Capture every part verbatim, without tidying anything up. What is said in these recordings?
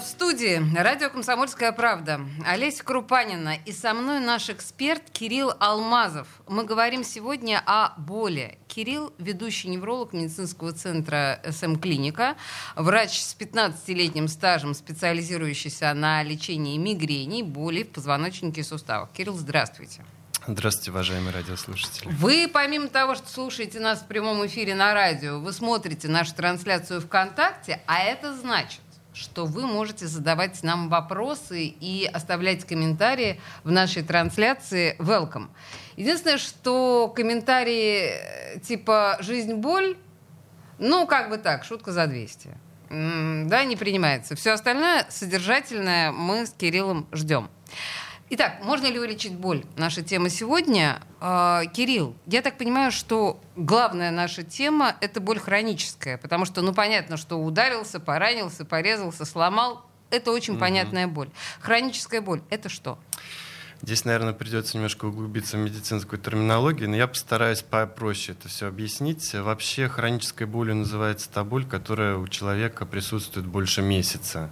В студии радио «Комсомольская правда» Олеся Крупанина и со мной наш эксперт Кирилл Алмазов. Мы говорим сегодня о боли. Кирилл – ведущий невролог медицинского центра эс эм-клиника, врач с пятнадцатилетним стажем, специализирующийся на лечении мигрени, боли в позвоночнике и суставах. Кирилл, здравствуйте. Здравствуйте, уважаемые радиослушатели. Вы, помимо того, что слушаете нас в прямом эфире на радио, вы смотрите нашу трансляцию ВКонтакте, а это значит, что вы можете задавать нам вопросы и оставлять комментарии в нашей трансляции «Welcome». Единственное, что комментарии типа «Жизнь-боль», ну, как бы так, шутка за двести. Да, не принимается. Все остальное содержательное мы с Кириллом ждем. Итак, можно ли вылечить боль? Наша тема сегодня. Кирилл, я так понимаю, что главная наша тема – это боль хроническая, потому что, ну, понятно, что ударился, поранился, порезался, сломал. Это очень mm-hmm. понятная боль. Хроническая боль – это что? Здесь, наверное, придется немножко углубиться в медицинскую терминологию, но я постараюсь попроще это все объяснить. Вообще хронической болью называется та боль, которая у человека присутствует больше месяца.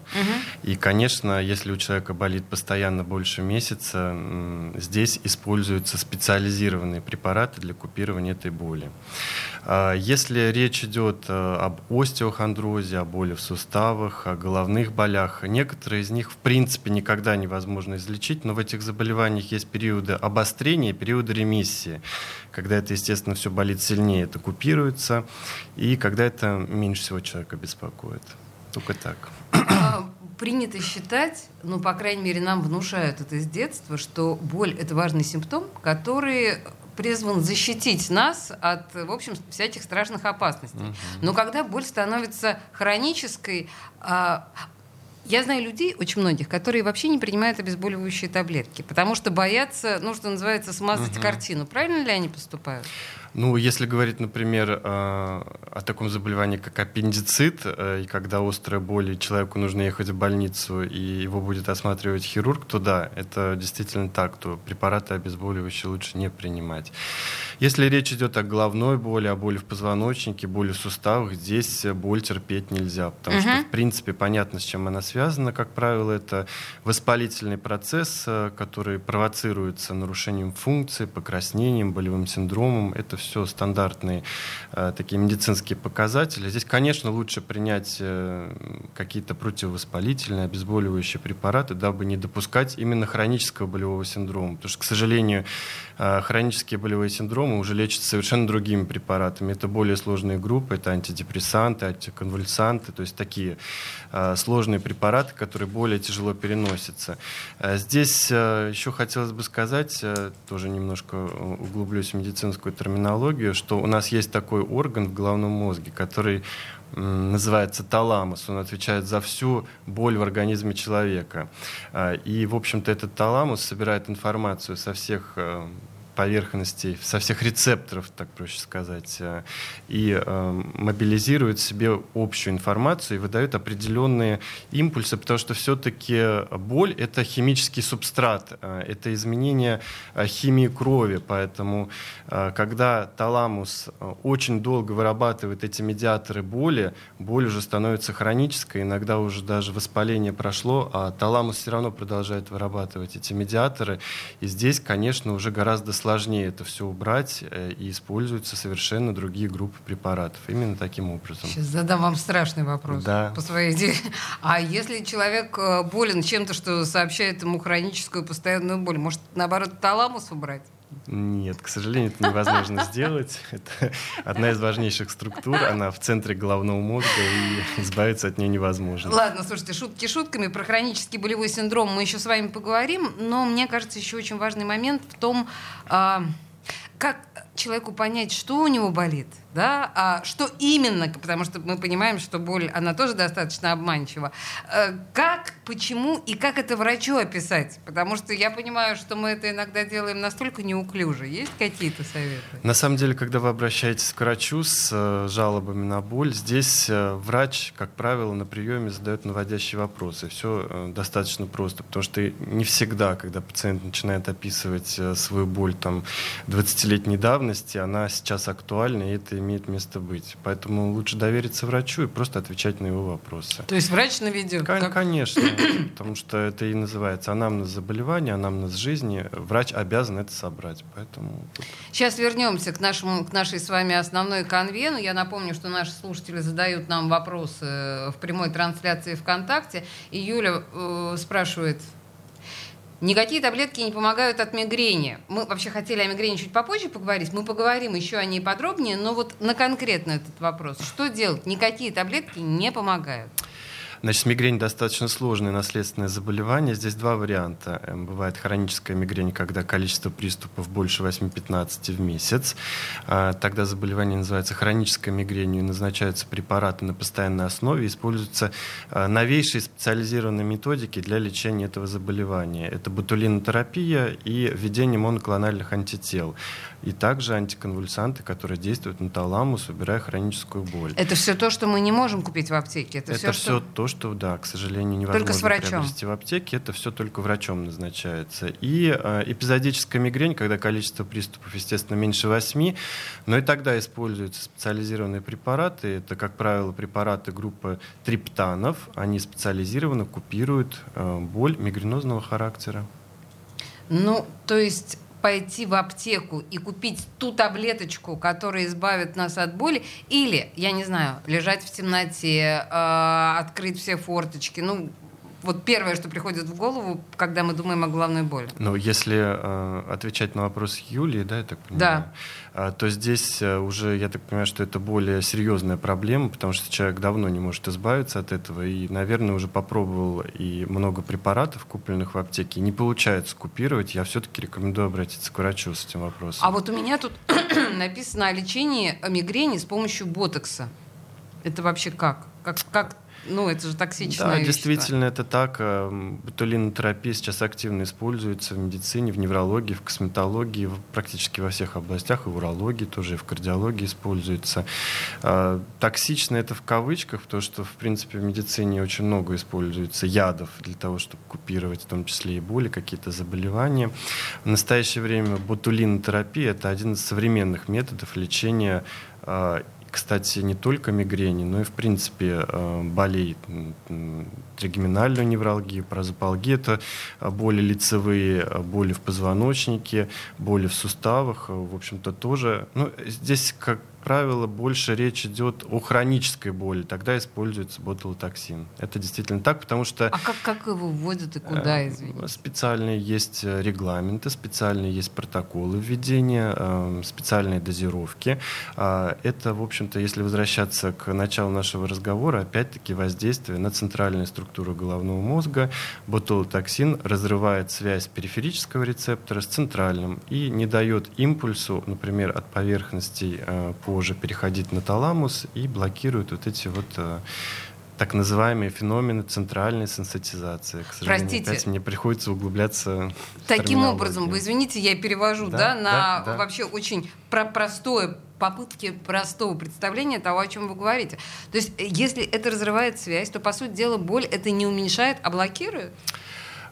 Угу. И, конечно, если у человека болит постоянно больше месяца, здесь используются специализированные препараты для купирования этой боли. Если речь идет об остеохондрозе, о боли в суставах, о головных болях, некоторые из них, в принципе, никогда невозможно излечить, но в этих заболеваниях есть периоды обострения и периоды ремиссии. Когда это, естественно, все болит сильнее, это купируется, и когда это меньше всего человека беспокоит. Только так. Принято считать, ну, по крайней мере, нам внушают это с детства, что боль – это важный симптом, который призван защитить нас от, в общем, всяких страшных опасностей. Uh-huh. Но когда боль становится хронической… Я знаю людей, очень многих, которые вообще не принимают обезболивающие таблетки, потому что боятся, ну, что называется, смазать uh-huh. картину. Правильно ли они поступают? Ну, если говорить, например, о таком заболевании, как аппендицит, и когда острая боль, и человеку нужно ехать в больницу, и его будет осматривать хирург, то да, это действительно так, то препараты обезболивающие лучше не принимать. Если речь идет о головной боли, о боли в позвоночнике, боли в суставах, здесь боль терпеть нельзя, потому uh-huh. что, в принципе, понятно, с чем она связана. Как правило, это воспалительный процесс, который провоцируется нарушением функции, покраснением, болевым синдромом. Это все стандартные э, такие медицинские показатели. Здесь, конечно, лучше принять э, какие-то противовоспалительные, обезболивающие препараты, дабы не допускать именно хронического болевого синдрома. Потому что, к сожалению, э, хронические болевые синдромы уже лечатся совершенно другими препаратами. Это более сложные группы, это антидепрессанты, антиконвульсанты, то есть такие э, сложные препараты, которые более тяжело переносятся. Э, здесь э, еще хотелось бы сказать, э, тоже немножко углублюсь в медицинскую терминологию, что у нас есть такой орган в головном мозге, который называется таламус. Он отвечает за всю боль в организме человека. И, в общем-то, этот таламус собирает информацию со всех поверхностей, со всех рецепторов, так проще сказать, и э, мобилизирует в себе общую информацию и выдает определенные импульсы, потому что все-таки боль — это химический субстрат, э, это изменение э, химии крови, поэтому э, когда таламус очень долго вырабатывает эти медиаторы боли, боль уже становится хронической, иногда уже даже воспаление прошло, а таламус все равно продолжает вырабатывать эти медиаторы, и здесь, конечно, уже гораздо сложнее сложнее это все убрать, и используются совершенно другие группы препаратов. Именно таким образом. Сейчас задам вам страшный вопрос. Да. По своей идее. А если человек болен чем-то, что сообщает ему хроническую постоянную боль, может, наоборот, таламус убрать? Нет, к сожалению, это невозможно сделать. Это одна из важнейших структур. Она в центре головного мозга, и избавиться от нее невозможно. Ладно, слушайте, шутки шутками. Про хронический болевой синдром мы еще с вами поговорим. Но мне кажется, еще очень важный момент в том, как человеку понять, что у него болит, да, а что именно, потому что мы понимаем, что боль, она тоже достаточно обманчива. Как, почему и как это врачу описать? Потому что я понимаю, что мы это иногда делаем настолько неуклюже. Есть какие-то советы? На самом деле, когда вы обращаетесь к врачу с жалобами на боль, здесь врач, как правило, на приеме задает наводящие вопросы. Все достаточно просто, потому что не всегда, когда пациент начинает описывать свою боль там, двадцатилетней давности, она сейчас актуальна, и это имеет место быть. Поэтому лучше довериться врачу и просто отвечать на его вопросы. То есть врач наведет? Кон- как... Конечно, потому что это и называется анамнез заболевания, анамнез жизни. Врач обязан это собрать. Поэтому... Сейчас вернемся к, нашему, к нашей с вами основной конве. Ну, я напомню, что наши слушатели задают нам вопросы в прямой трансляции ВКонтакте. И Юля э, спрашивает... Никакие таблетки не помогают от мигрени. Мы вообще хотели о мигрени чуть попозже поговорить. Мы поговорим еще о ней подробнее. Но вот на конкретно этот вопрос. Что делать? Никакие таблетки не помогают. Значит, мигрень достаточно сложное наследственное заболевание. Здесь два варианта. Бывает хроническая мигрень, когда количество приступов больше восемь-пятнадцать в месяц. Тогда заболевание называется хронической мигренью, и назначаются препараты на постоянной основе. Используются новейшие специализированные методики для лечения этого заболевания. Это ботулинотерапия и введение моноклональных антител. И также антиконвульсанты, которые действуют на таламус, убирая хроническую боль. Это все то, что мы не можем купить в аптеке? Это, Это все, что... то, что, да, к сожалению, невозможно приобрести в аптеке. Это все только врачом назначается. И э, эпизодическая мигрень, когда количество приступов, естественно, меньше восьми, но и тогда используются специализированные препараты. Это, как правило, препараты группы триптанов. Они специализированно купируют э, боль мигренозного характера. Ну, то есть... пойти в аптеку и купить ту таблеточку, которая избавит нас от боли, или, я не знаю, лежать в темноте, э, открыть все форточки, ну, вот первое, что приходит в голову, когда мы думаем о головной боли. Ну, если э, отвечать на вопрос Юлии, да, я так понимаю, да. э, то здесь уже, я так понимаю, что это более серьезная проблема, потому что человек давно не может избавиться от этого, и, наверное, уже попробовал и много препаратов, купленных в аптеке, и не получается купировать. Я все-таки рекомендую обратиться к врачу с этим вопросом. А вот у меня тут написано о лечении мигрени с помощью ботокса. Это вообще как? Как, как? Ну, это же токсичное Да, вещество. Действительно, это так. Ботулинотерапия сейчас активно используется в медицине, в неврологии, в косметологии, практически во всех областях, и в урологии тоже, и в кардиологии используется. Токсично это в кавычках, потому что, в принципе, в медицине очень много используется ядов для того, чтобы купировать, в том числе и боли, какие-то заболевания. В настоящее время ботулинотерапия — это один из современных методов лечения, кстати, не только мигрени, но и, в принципе, болей, тригеминальную невралгию, паразапалгию. Это боли лицевые, боли в позвоночнике, боли в суставах. В общем-то, тоже... Ну, здесь, как правило, больше речь идет о хронической боли. Тогда используется ботулотоксин. Это действительно так, потому что... А как, как его вводят и куда, извините? Специальные есть регламенты, специальные есть протоколы введения, специальные дозировки. Это, в общем-то, если возвращаться к началу нашего разговора, опять-таки воздействие на центральную структуру головного мозга. Ботулотоксин разрывает связь периферического рецептора с центральным и не дает импульсу, например, от поверхностей по позже переходить на таламус и блокируют вот эти вот э, так называемые феномены центральной сенситизации. К сожалению, Простите. опять мне приходится углубляться таким образом, вы извините, я перевожу да, да, на да, да. вообще очень про- простое, попытки простого представления того, о чем вы говорите. То есть если это разрывает связь, то, по сути дела, боль это не уменьшает, а блокирует?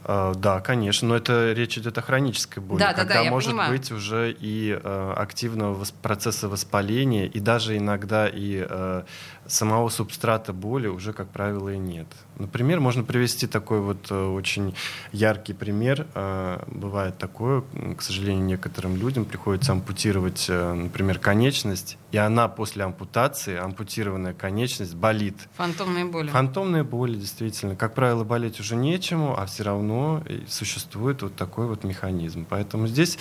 Да, конечно, но это речь идет о хронической боли, да, когда да, да, может понимаю. быть уже и э, активного восп- процесса воспаления, и даже иногда и э, самого субстрата боли уже, как правило, и нет. Например, можно привести такой вот э, очень яркий пример. Э, бывает такое, к сожалению, некоторым людям приходится ампутировать, э, например, конечность, и она после ампутации, ампутированная конечность, болит. Фантомные боли. Фантомные боли, действительно. Как правило, болеть уже нечему, а все равно но существует вот такой вот механизм. Поэтому здесь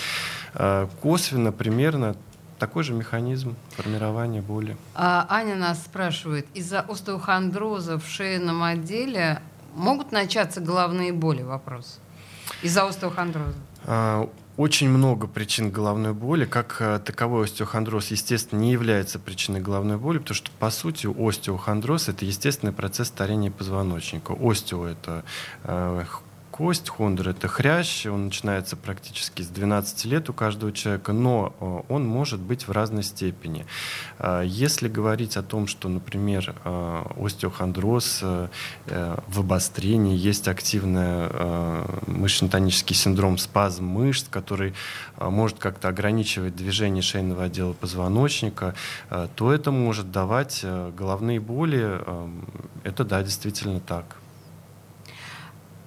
э, косвенно примерно такой же механизм формирования боли. А, Аня нас спрашивает, из-за остеохондроза в шейном отделе могут начаться головные боли? Вопрос. Из-за остеохондроза. А, Очень много причин головной боли. Как таковой остеохондроз, естественно, не является причиной головной боли, потому что, по сути, остеохондроз – это естественный процесс старения позвоночника. Остео – это э, кость, хондро – это хрящ. Он начинается практически с двенадцати лет у каждого человека, но он может быть в разной степени. Если говорить о том, что, например, остеохондроз в обострении, есть активный мышечно-тонический синдром, спазм мышц, который может как-то ограничивать движение шейного отдела позвоночника, то это может давать головные боли. Это, да, действительно так.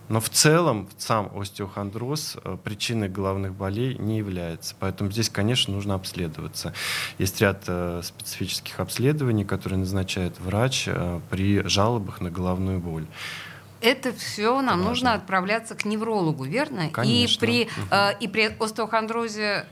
Но в целом сам остеохондроз причиной головных болей не является. Поэтому здесь, конечно, нужно обследоваться. Есть ряд э, специфических обследований, которые назначает врач э, при жалобах на головную боль. Это все нам Важно. нужно отправляться к неврологу, верно? Конечно. И при, э, и при остеохондрозе...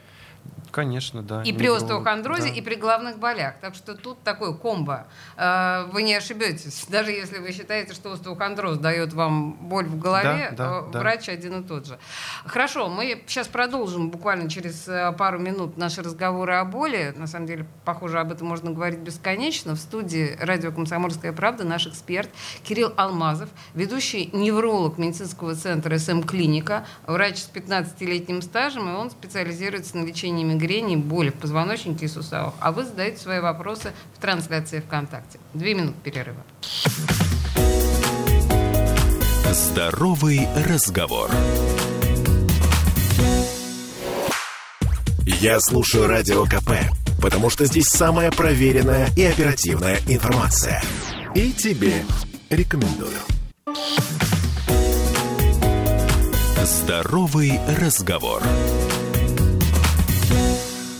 Конечно, да. И при остеохондрозе, да. и при головных болях. Так что тут такое комбо. Вы не ошибетесь. Даже если вы считаете, что остеохондроз дает вам боль в голове, да, да, врач да. один и тот же. Хорошо, мы сейчас продолжим буквально через пару минут наши разговоры о боли. На самом деле, похоже, об этом можно говорить бесконечно. В студии радио «Комсомольская правда» наш эксперт Кирилл Алмазов, ведущий невролог медицинского центра эс эм-клиника, врач с пятнадцатилетним стажем, и он специализируется на лечении мигрени. Мигрени, боли в позвоночнике и суставах. А вы задаете свои вопросы в трансляции ВКонтакте. Две минуты перерыва. Здоровый разговор. Я слушаю Радио КП, потому что здесь самая проверенная и оперативная информация. И тебе рекомендую. Здоровый разговор.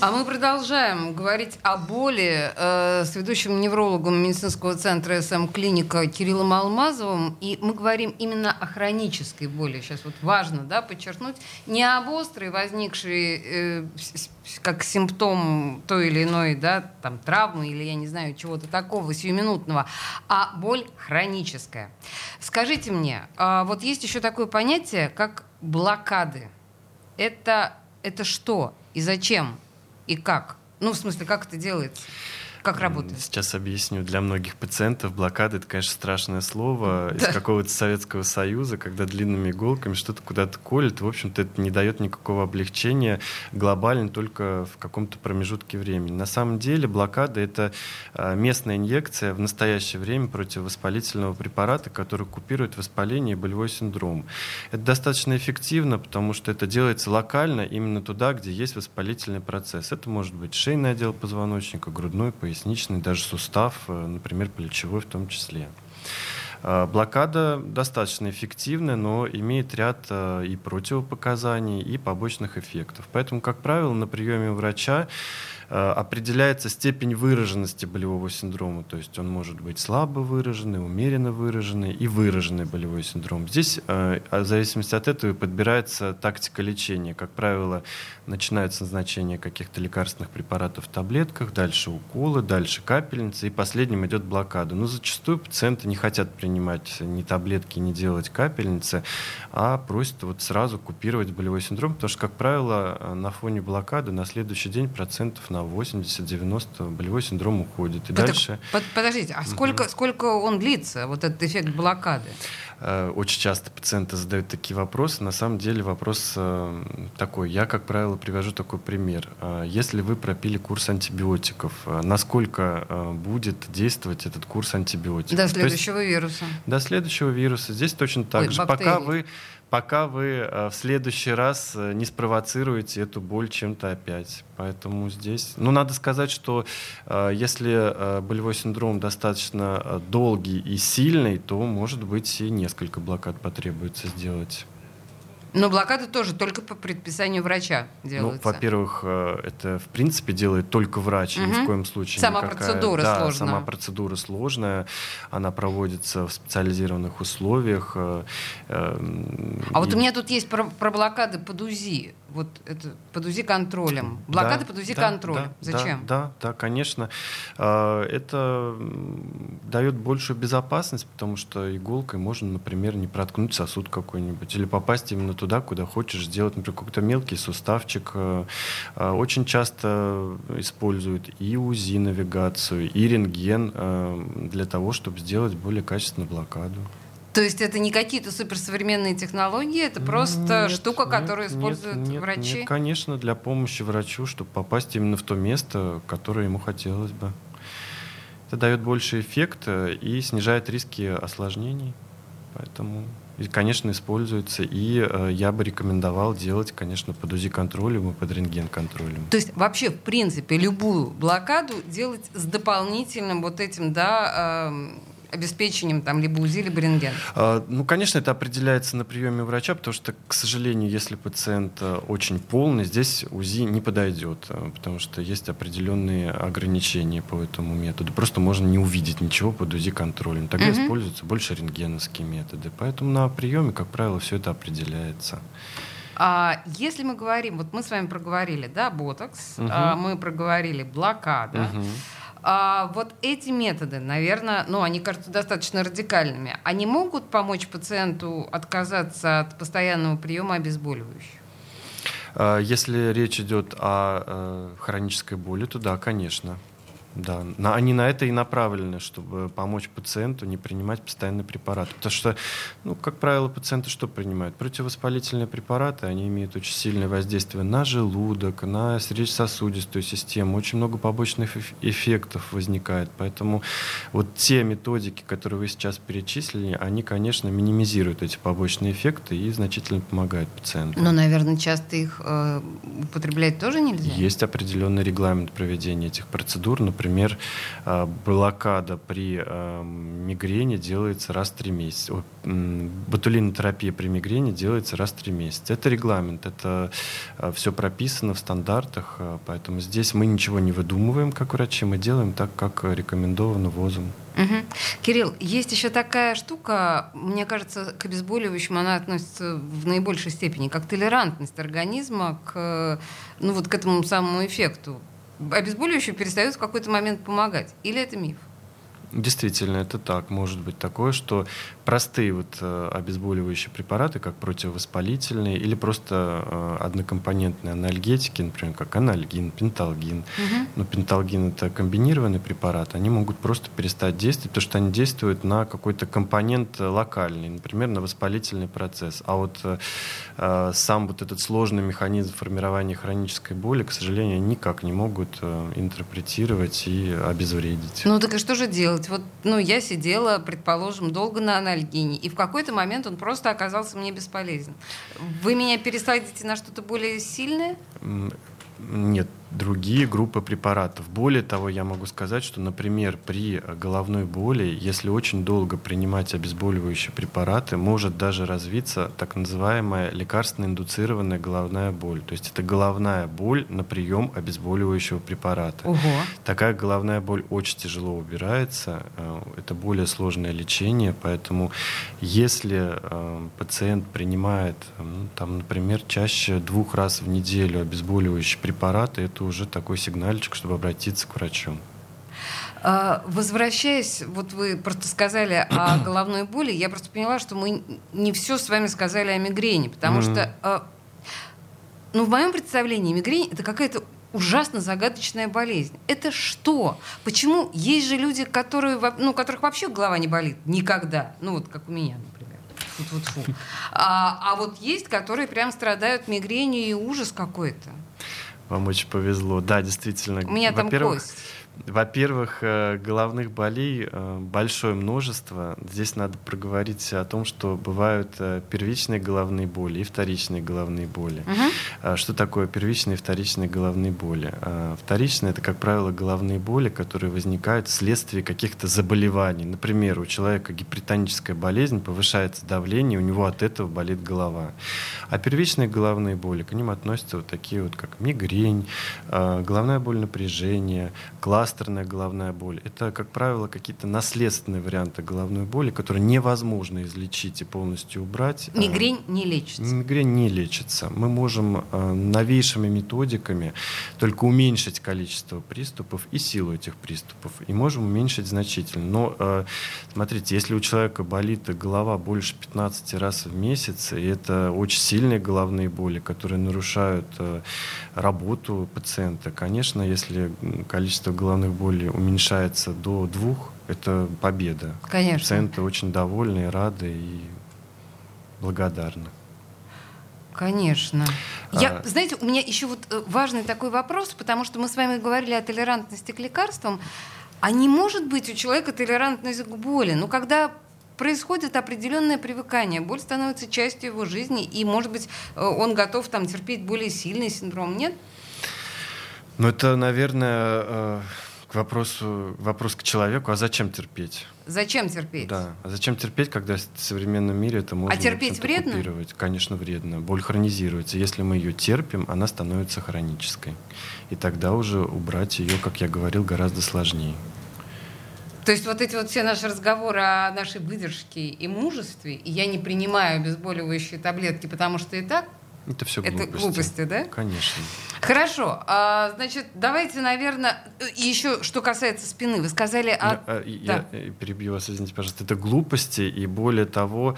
А мы продолжаем говорить о боли э, с ведущим неврологом медицинского центра эс эм-клиника Кириллом Алмазовым. И мы говорим именно о хронической боли. Сейчас вот важно, да, подчеркнуть. Не об острой, возникшей э, как симптом той или иной, да, там, травмы или, я не знаю, чего-то такого сиюминутного, а боль хроническая. Скажите мне, э, вот есть еще такое понятие, как блокады. Это, это что и зачем? И как? Ну, в смысле, как это делается? Как работает? Сейчас объясню. Для многих пациентов блокада — это, конечно, страшное слово да. из какого-то Советского Союза, когда длинными иголками что-то куда-то колет. В общем-то, это не дает никакого облегчения глобально, только в каком-то промежутке времени. На самом деле блокада — это местная инъекция в настоящее время противовоспалительного препарата, который купирует воспаление и болевой синдром. Это достаточно эффективно, потому что это делается локально, именно туда, где есть воспалительный процесс. Это может быть шейный отдел позвоночника, грудной, поясничный, даже сустав, например, плечевой в том числе. Блокада достаточно эффективна, но имеет ряд и противопоказаний, и побочных эффектов. Поэтому, как правило, на приеме врача определяется степень выраженности болевого синдрома. То есть он может быть слабо выраженный, умеренно выраженный и выраженный болевой синдром. Здесь в зависимости от этого и подбирается тактика лечения. Как правило, начинается назначение каких-то лекарственных препаратов в таблетках, дальше уколы, дальше капельницы, и последним идет блокада. Но зачастую пациенты не хотят принимать ни таблетки, не делать капельницы, а просят вот сразу купировать болевой синдром, потому что, как правило, на фоне блокады на следующий день процентов на восемьдесят-девяносто болевой синдром уходит. И Под, дальше... под, подождите, а сколько, mm-hmm. сколько он длится, вот этот эффект блокады? Очень часто пациенты задают такие вопросы. На самом деле вопрос такой. Я, как правило, привожу такой пример. Если вы пропили курс антибиотиков, насколько будет действовать этот курс антибиотиков? До следующего есть, вируса. До следующего вируса. Здесь точно так Ой, же. Бактерии. Пока вы... пока вы в следующий раз не спровоцируете эту боль чем-то опять. Поэтому здесь... Ну, надо сказать, что если болевой синдром достаточно долгий и сильный, то, может быть, и несколько блокад потребуется сделать. Но блокада тоже только по предписанию врача делается. Ну, во-первых, это в принципе делает только врач, угу. ни в коем случае сама никакая... процедура да, сложная. Сама процедура сложная, она проводится в специализированных условиях. А и... вот у меня тут есть про, про блокады под УЗИ. Вот это под УЗИ контролем. Блокада да, под УЗИ да, контролем. Да, зачем? Да, да, да, конечно. Это дает большую безопасность, потому что иголкой можно, например, не проткнуть сосуд какой-нибудь или попасть именно туда, туда, куда хочешь, сделать, например, какой-то мелкий суставчик. Очень часто используют и УЗИ-навигацию, и рентген для того, чтобы сделать более качественную блокаду. То есть это не какие-то суперсовременные технологии, это просто нет, штука, нет, которую используют нет, нет, врачи? Нет, конечно, для помощи врачу, чтобы попасть именно в то место, которое ему хотелось бы. Это дает больше эффект и снижает риски осложнений. Поэтому, и, конечно, используется. И э, я бы рекомендовал делать, конечно, под УЗИ-контролем и под рентген-контролем. То есть вообще, в принципе, любую блокаду делать с дополнительным вот этим, да... Э, обеспечением там либо УЗИ, либо рентген? Ну, конечно, это определяется на приеме врача, потому что, к сожалению, если пациент очень полный, здесь УЗИ не подойдет, потому что есть определенные ограничения по этому методу. Просто можно не увидеть ничего под УЗИ-контролем. Тогда угу. используются больше рентгеновские методы. Поэтому на приеме, как правило, все это определяется. А если мы говорим, вот мы с вами проговорили, да, ботокс, угу. мы проговорили блокада, угу. А вот эти методы, наверное, ну, они кажутся достаточно радикальными. Они могут помочь пациенту отказаться от постоянного приема обезболивающих? Если речь идет о хронической боли, то да, конечно. Да, они на это и направлены, чтобы помочь пациенту не принимать постоянные препараты. Потому что, ну, как правило, пациенты что принимают? Противовоспалительные препараты, они имеют очень сильное воздействие на желудок, на сердечно-сосудистую систему. Очень много побочных эффектов возникает. Поэтому вот те методики, которые вы сейчас перечислили, они, конечно, минимизируют эти побочные эффекты и значительно помогают пациенту. Но, наверное, часто их э, употреблять тоже нельзя? Есть определенный регламент проведения этих процедур, например, Например, блокада при мигрени делается раз в три месяца. Ботулинотерапия при мигрени делается раз в три месяца. Это регламент, это все прописано в стандартах, поэтому здесь мы ничего не выдумываем, как врачи, мы делаем так, как рекомендовано ВОЗом. Угу. Кирилл, есть еще такая штука, мне кажется, к обезболивающим она относится в наибольшей степени, как толерантность организма к, ну, вот к этому самому эффекту. Обезболивающие перестают в какой-то момент помогать. Или это миф? Действительно, это так. Может быть такое, что простые вот обезболивающие препараты, как противовоспалительные, или просто однокомпонентные анальгетики, например, как анальгин, пенталгин. Угу. Но пенталгин — это комбинированный препарат. Они могут просто перестать действовать, потому что они действуют на какой-то компонент локальный, например, на воспалительный процесс. А вот э, сам вот этот сложный механизм формирования хронической боли, к сожалению, никак не могут интерпретировать и обезвредить. Ну так и что же делать? Вот, ну, я сидела, предположим, долго на анальгине, и в какой-то момент он просто оказался мне бесполезен. Вы меня пересадите на что-то более сильное? Нет, другие группы препаратов. Более того, я могу сказать, что, например, при головной боли, если очень долго принимать обезболивающие препараты, может даже развиться так называемая лекарственно-индуцированная головная боль. То есть это головная боль на прием обезболивающего препарата. Ого. Такая головная боль очень тяжело убирается. Это более сложное лечение, поэтому если пациент принимает, там, например, чаще двух раз в неделю обезболивающие препараты, это уже такой сигнальчик, чтобы обратиться к врачу. Возвращаясь, вот вы просто сказали о головной боли, я просто поняла, что мы не все с вами сказали о мигрени, потому mm-hmm. что, ну, в моем представлении мигрень — это какая-то ужасно загадочная болезнь. Это что? Почему? Есть же люди, которые, ну, у которых вообще голова не болит никогда, ну вот как у меня, например. Фу-фу-фу. А, а вот есть, которые прям страдают мигренью, и ужас какой-то. Вам очень повезло. Да, действительно. У меня там во-первых, кость. Во-первых, головных болей большое множество. Здесь надо проговорить о том, что бывают первичные головные боли и вторичные головные боли. Угу. Что такое первичные и вторичные головные боли? Вторичные — это, как правило, головные боли, которые возникают вследствие каких-то заболеваний. Например, у человека гипертоническая болезнь, повышается давление, у него от этого болит голова. А первичные головные боли, к ним относятся вот такие вот, как мигрень, головная боль напряжения, класс, кластерная головная боль. Это, как правило, какие-то наследственные варианты головной боли, которые невозможно излечить и полностью убрать. Мигрень не лечится. Мигрень не лечится. Мы можем новейшими методиками только уменьшить количество приступов и силу этих приступов. И можем уменьшить значительно. Но, смотрите, если у человека болит голова больше пятнадцати раз в месяц, и это очень сильные головные боли, которые нарушают работу пациента, конечно, если количество головных болей уменьшается до двух, это победа. Конечно. Пациенты очень довольны, рады и благодарны. Конечно. Я, а... Знаете, у меня еще вот важный такой вопрос, потому что мы с вами говорили о толерантности к лекарствам. А не может быть у человека толерантность к боли? Ну, когда происходит определенное привыкание, боль становится частью его жизни, и, может быть, он готов там терпеть более сильный синдром, нет? Ну, это, наверное, к вопросу, вопрос к человеку, а зачем терпеть? Зачем терпеть? Да, а зачем терпеть, когда в современном мире это можно купировать? А терпеть вредно? Конечно, вредно. Боль хронизируется. Если мы ее терпим, она становится хронической. И тогда уже убрать ее, как я говорил, гораздо сложнее. То есть вот эти вот все наши разговоры о нашей выдержке и мужестве, и я не принимаю обезболивающие таблетки, потому что и так... Это все глупости. Это глупости, да? Конечно. Хорошо. А, значит, давайте, наверное, еще что касается спины. Вы сказали о... Я, я да. перебью вас, извините, пожалуйста. Это глупости, и более того,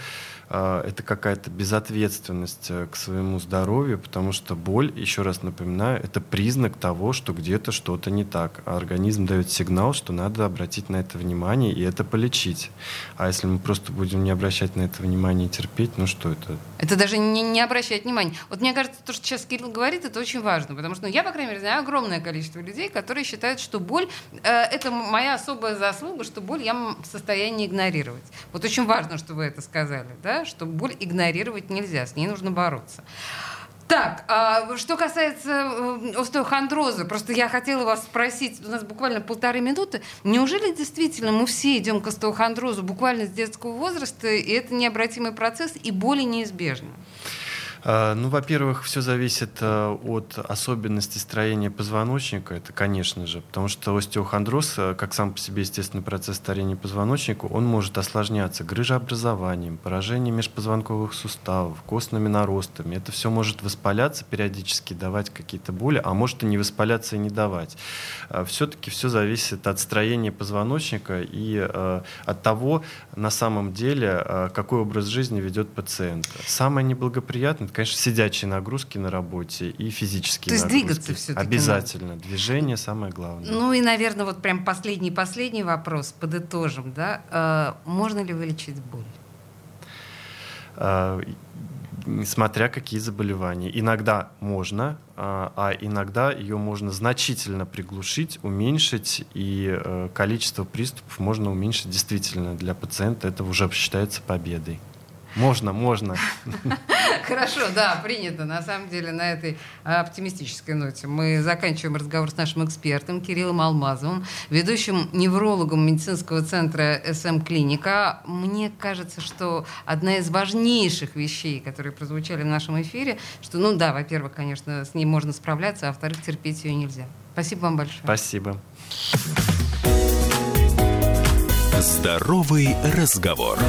это какая-то безответственность к своему здоровью, потому что боль, еще раз напоминаю, это признак того, что где-то что-то не так. А организм дает сигнал, что надо обратить на это внимание и это полечить. А если мы просто будем не обращать на это внимание и терпеть, ну что это? Это даже не, не обращать внимания. Вот мне кажется, то, что сейчас Кирилл говорит, это очень важно, потому что ну, я, по крайней мере, знаю огромное количество людей, которые считают, что боль э, — это моя особая заслуга, что боль я в состоянии игнорировать. Вот очень важно, что вы это сказали, да, что боль игнорировать нельзя, с ней нужно бороться. Так, а что касается остеохондроза, просто я хотела вас спросить, у нас буквально полторы минуты, неужели действительно мы все идем к остеохондрозу буквально с детского возраста, и это необратимый процесс, и боли неизбежны? Ну, во-первых, все зависит от особенностей строения позвоночника, это, конечно же, потому что остеохондроз, как сам по себе естественный процесс старения позвоночника, он может осложняться грыжеобразованием, поражением межпозвонковых суставов, костными наростами. Это все может воспаляться периодически, давать какие-то боли, а может и не воспаляться и не давать. Все-таки все зависит от строения позвоночника и от того, на самом деле, какой образ жизни ведет пациент. Самое неблагоприятное, конечно, сидячие нагрузки на работе и физические нагрузки. То есть нагрузки. Двигаться все-таки обязательно. Надо. Движение самое главное. Ну и, наверное, вот прям последний-последний вопрос, подытожим, да? Можно ли вылечить боль? Смотря какие заболевания. Иногда можно, а иногда ее можно значительно приглушить, уменьшить, и количество приступов можно уменьшить действительно. Для пациента это уже считается победой. Можно, можно. Хорошо, да, принято. На самом деле, на этой оптимистической ноте мы заканчиваем разговор с нашим экспертом Кириллом Алмазовым, ведущим неврологом медицинского центра эс эм-клиника. Мне кажется, что одна из важнейших вещей, которые прозвучали в нашем эфире, что, ну да, во-первых, конечно, с ней можно справляться, а во-вторых, терпеть ее нельзя. Спасибо вам большое. Спасибо. Здоровый разговор.